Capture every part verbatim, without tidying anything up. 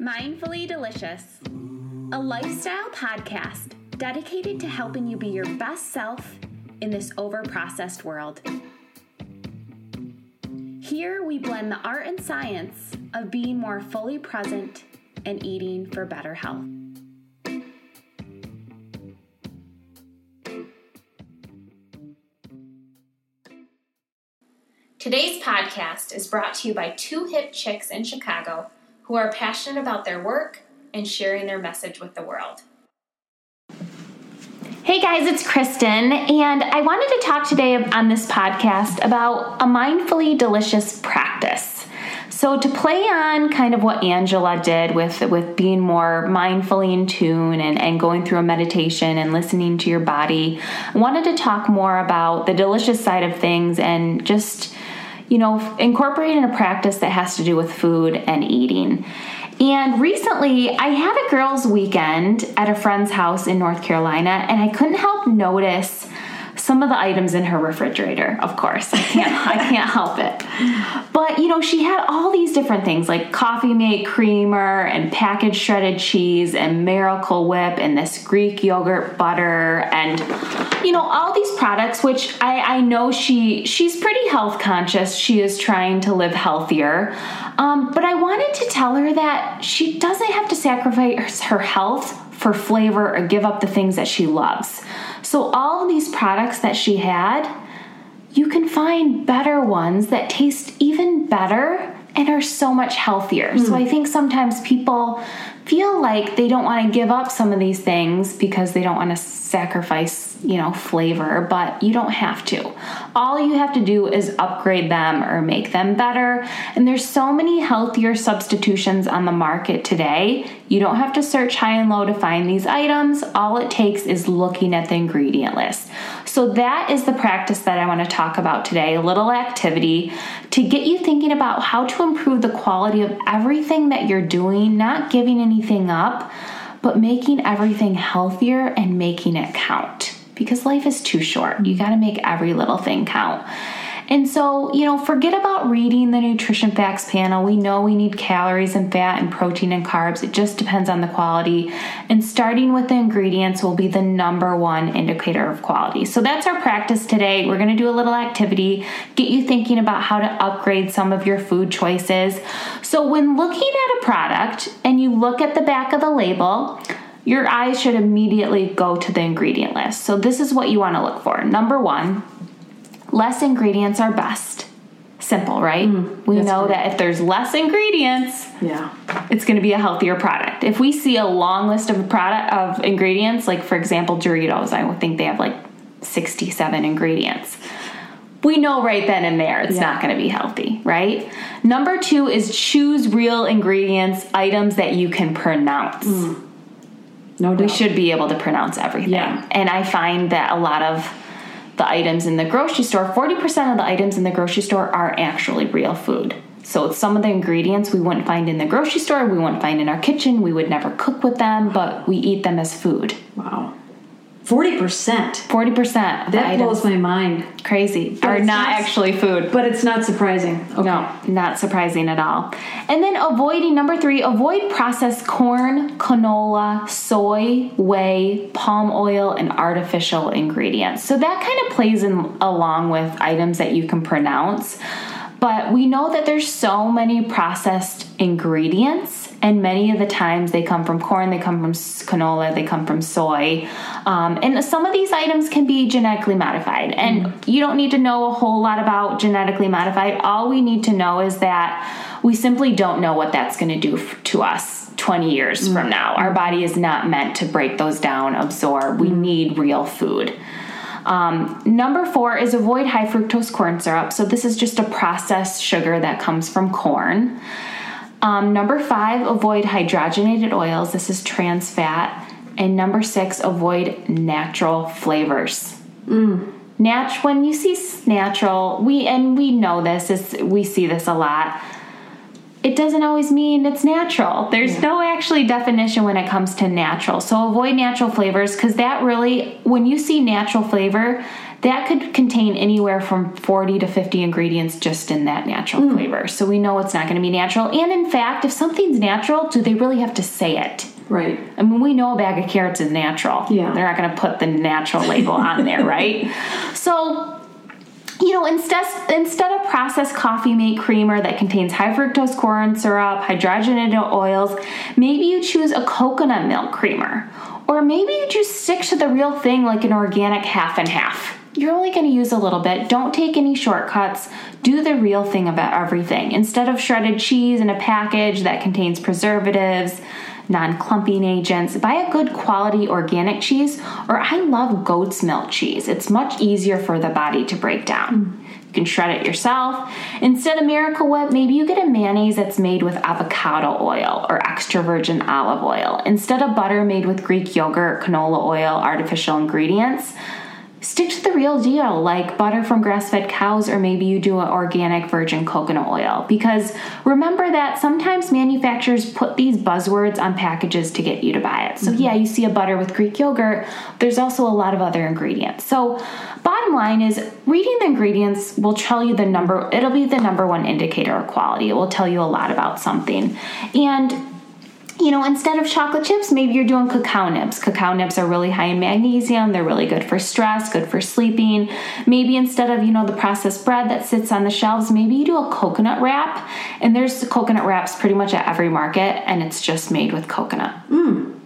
Mindfully Delicious, a lifestyle podcast dedicated to helping you be your best self in this over-processed world. Here we blend the art and science of being more fully present and eating for better health. Today's podcast is brought to you by Two Hip Chicks in Chicago, who are passionate about their work and sharing their message with the world. Hey guys, it's Kristen, and I wanted to talk today on this podcast about a mindfully delicious practice. So to play on kind of what Angela did with, with being more mindfully in tune and, and going through a meditation and listening to your body, I wanted to talk more about the delicious side of things and just you know, incorporating a practice that has to do with food and eating. And recently I had a girls' weekend at a friend's house in North Carolina, and I couldn't help notice some of the items in her refrigerator. Of course, I can't, I can't help it. But, you know, she had all these different things like Coffee Mate creamer and packaged shredded cheese and Miracle Whip and this Greek yogurt butter and, you know, all these products, which I, I know she she's pretty health conscious. She is trying to live healthier. Um, but I wanted to tell her that she doesn't have to sacrifice her health for flavor or give up the things that she loves. So all these products that she had, you can find better ones that taste even better and are so much healthier. Mm. So I think sometimes people feel like they don't want to give up some of these things because they don't want to sacrifice, you know, flavor, but you don't have to. All you have to do is upgrade them or make them better. And there's so many healthier substitutions on the market today. You don't have to search high and low to find these items. All it takes is looking at the ingredient list. So that is the practice that I want to talk about today, a little activity to get you thinking about how to improve the quality of everything that you're doing, not giving any up, but making everything healthier and making it count, because life is too short. You got to make every little thing count. And so, you know, forget about reading the nutrition facts panel. We know we need calories and fat and protein and carbs. It just depends on the quality. And starting with the ingredients will be the number one indicator of quality. So that's our practice today. We're going to do a little activity, get you thinking about how to upgrade some of your food choices. So when looking at a product and you look at the back of the label, your eyes should immediately go to the ingredient list. So this is what you want to look for. Number one, less ingredients are best. Simple, right? Mm, we know great. That if there's less ingredients, yeah, it's going to be a healthier product. If we see a long list of product of ingredients, like for example, Doritos, I would think they have like sixty-seven ingredients. We know right then and there it's yeah. not going to be healthy, right? Number two is choose real ingredients, items that you can pronounce. Mm. No doubt. We should be able to pronounce everything. Yeah. And I find that a lot of the items in the grocery store, forty percent of the items in the grocery store are actually real food. So some of the ingredients we wouldn't find in the grocery store, we wouldn't find in our kitchen, we would never cook with them, but we eat them as food. Wow. forty percent. forty percent. That blows my mind. Crazy. Are not actually food. But it's not surprising. Okay. No, not surprising at all. And then avoiding, number three, avoid processed corn, canola, soy, whey, palm oil, and artificial ingredients. So that kind of plays in along with items that you can pronounce. But we know that there's so many processed ingredients, and many of the times they come from corn, they come from canola, they come from soy. Um, and some of these items can be genetically modified. And mm-hmm. you don't need to know a whole lot about genetically modified. All we need to know is that we simply don't know what that's going to do f- to us twenty years mm-hmm. from now. Our body is not meant to break those down, absorb. We mm-hmm. need real food. Um, number four is avoid high fructose corn syrup. So this is just a processed sugar that comes from corn. Um, number five, avoid hydrogenated oils. This is trans fat. And number six, avoid natural flavors. Mm. Nat- when you see natural, we, and we know this, is we see this a lot. It doesn't always mean it's natural. There's yeah. no actually definition when it comes to natural. So avoid natural flavors, because that really, when you see natural flavor, That could contain anywhere from forty to fifty ingredients just in that natural mm. flavor. So we know it's not going to be natural. And in fact, if something's natural, do they really have to say it? Right. I mean, we know a bag of carrots is natural. Yeah. They're not going to put the natural label on there, right? So... You know, instead instead of processed Coffee Mate creamer that contains high fructose corn syrup, hydrogenated oils, maybe you choose a coconut milk creamer. Or maybe you just stick to the real thing like an organic half and half. You're only going to use a little bit. Don't take any shortcuts. Do the real thing about everything. Instead of shredded cheese in a package that contains preservatives, non-clumping agents, buy a good quality organic cheese, or I love goat's milk cheese. It's much easier for the body to break down. You can shred it yourself. Instead of Miracle Whip, maybe you get a mayonnaise that's made with avocado oil or extra virgin olive oil. Instead of butter made with Greek yogurt, canola oil, artificial ingredients, stick to the real deal, like butter from grass-fed cows, or maybe you do an organic virgin coconut oil. Because remember that sometimes manufacturers put these buzzwords on packages to get you to buy it. So mm-hmm. yeah, you see a butter with Greek yogurt. There's also a lot of other ingredients. So bottom line is, reading the ingredients will tell you the number. It'll be the number one indicator of quality. It will tell you a lot about something. And you know, instead of chocolate chips, maybe you're doing cacao nibs. Cacao nibs are really high in magnesium. They're really good for stress, good for sleeping. Maybe instead of, you know, the processed bread that sits on the shelves, maybe you do a coconut wrap. And there's coconut wraps pretty much at every market, and it's just made with coconut. Mm.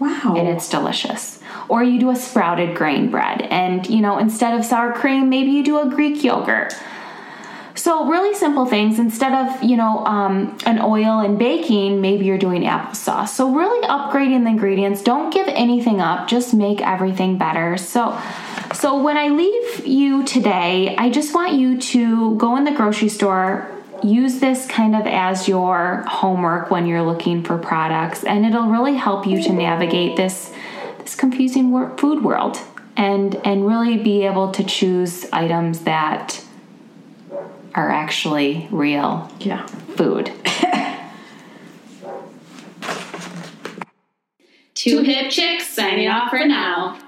Wow. And it's delicious. Or you do a sprouted grain bread. And, you know, instead of sour cream, maybe you do a Greek yogurt. So really simple things. Instead of, you know, um, an oil and baking, maybe you're doing applesauce. So really upgrading the ingredients. Don't give anything up. Just make everything better. So, so when I leave you today, I just want you to go in the grocery store, use this kind of as your homework when you're looking for products, and it'll really help you to navigate this, this confusing food world and, and really be able to choose items that are actually real yeah. food. Two Hip Chicks signing off for now.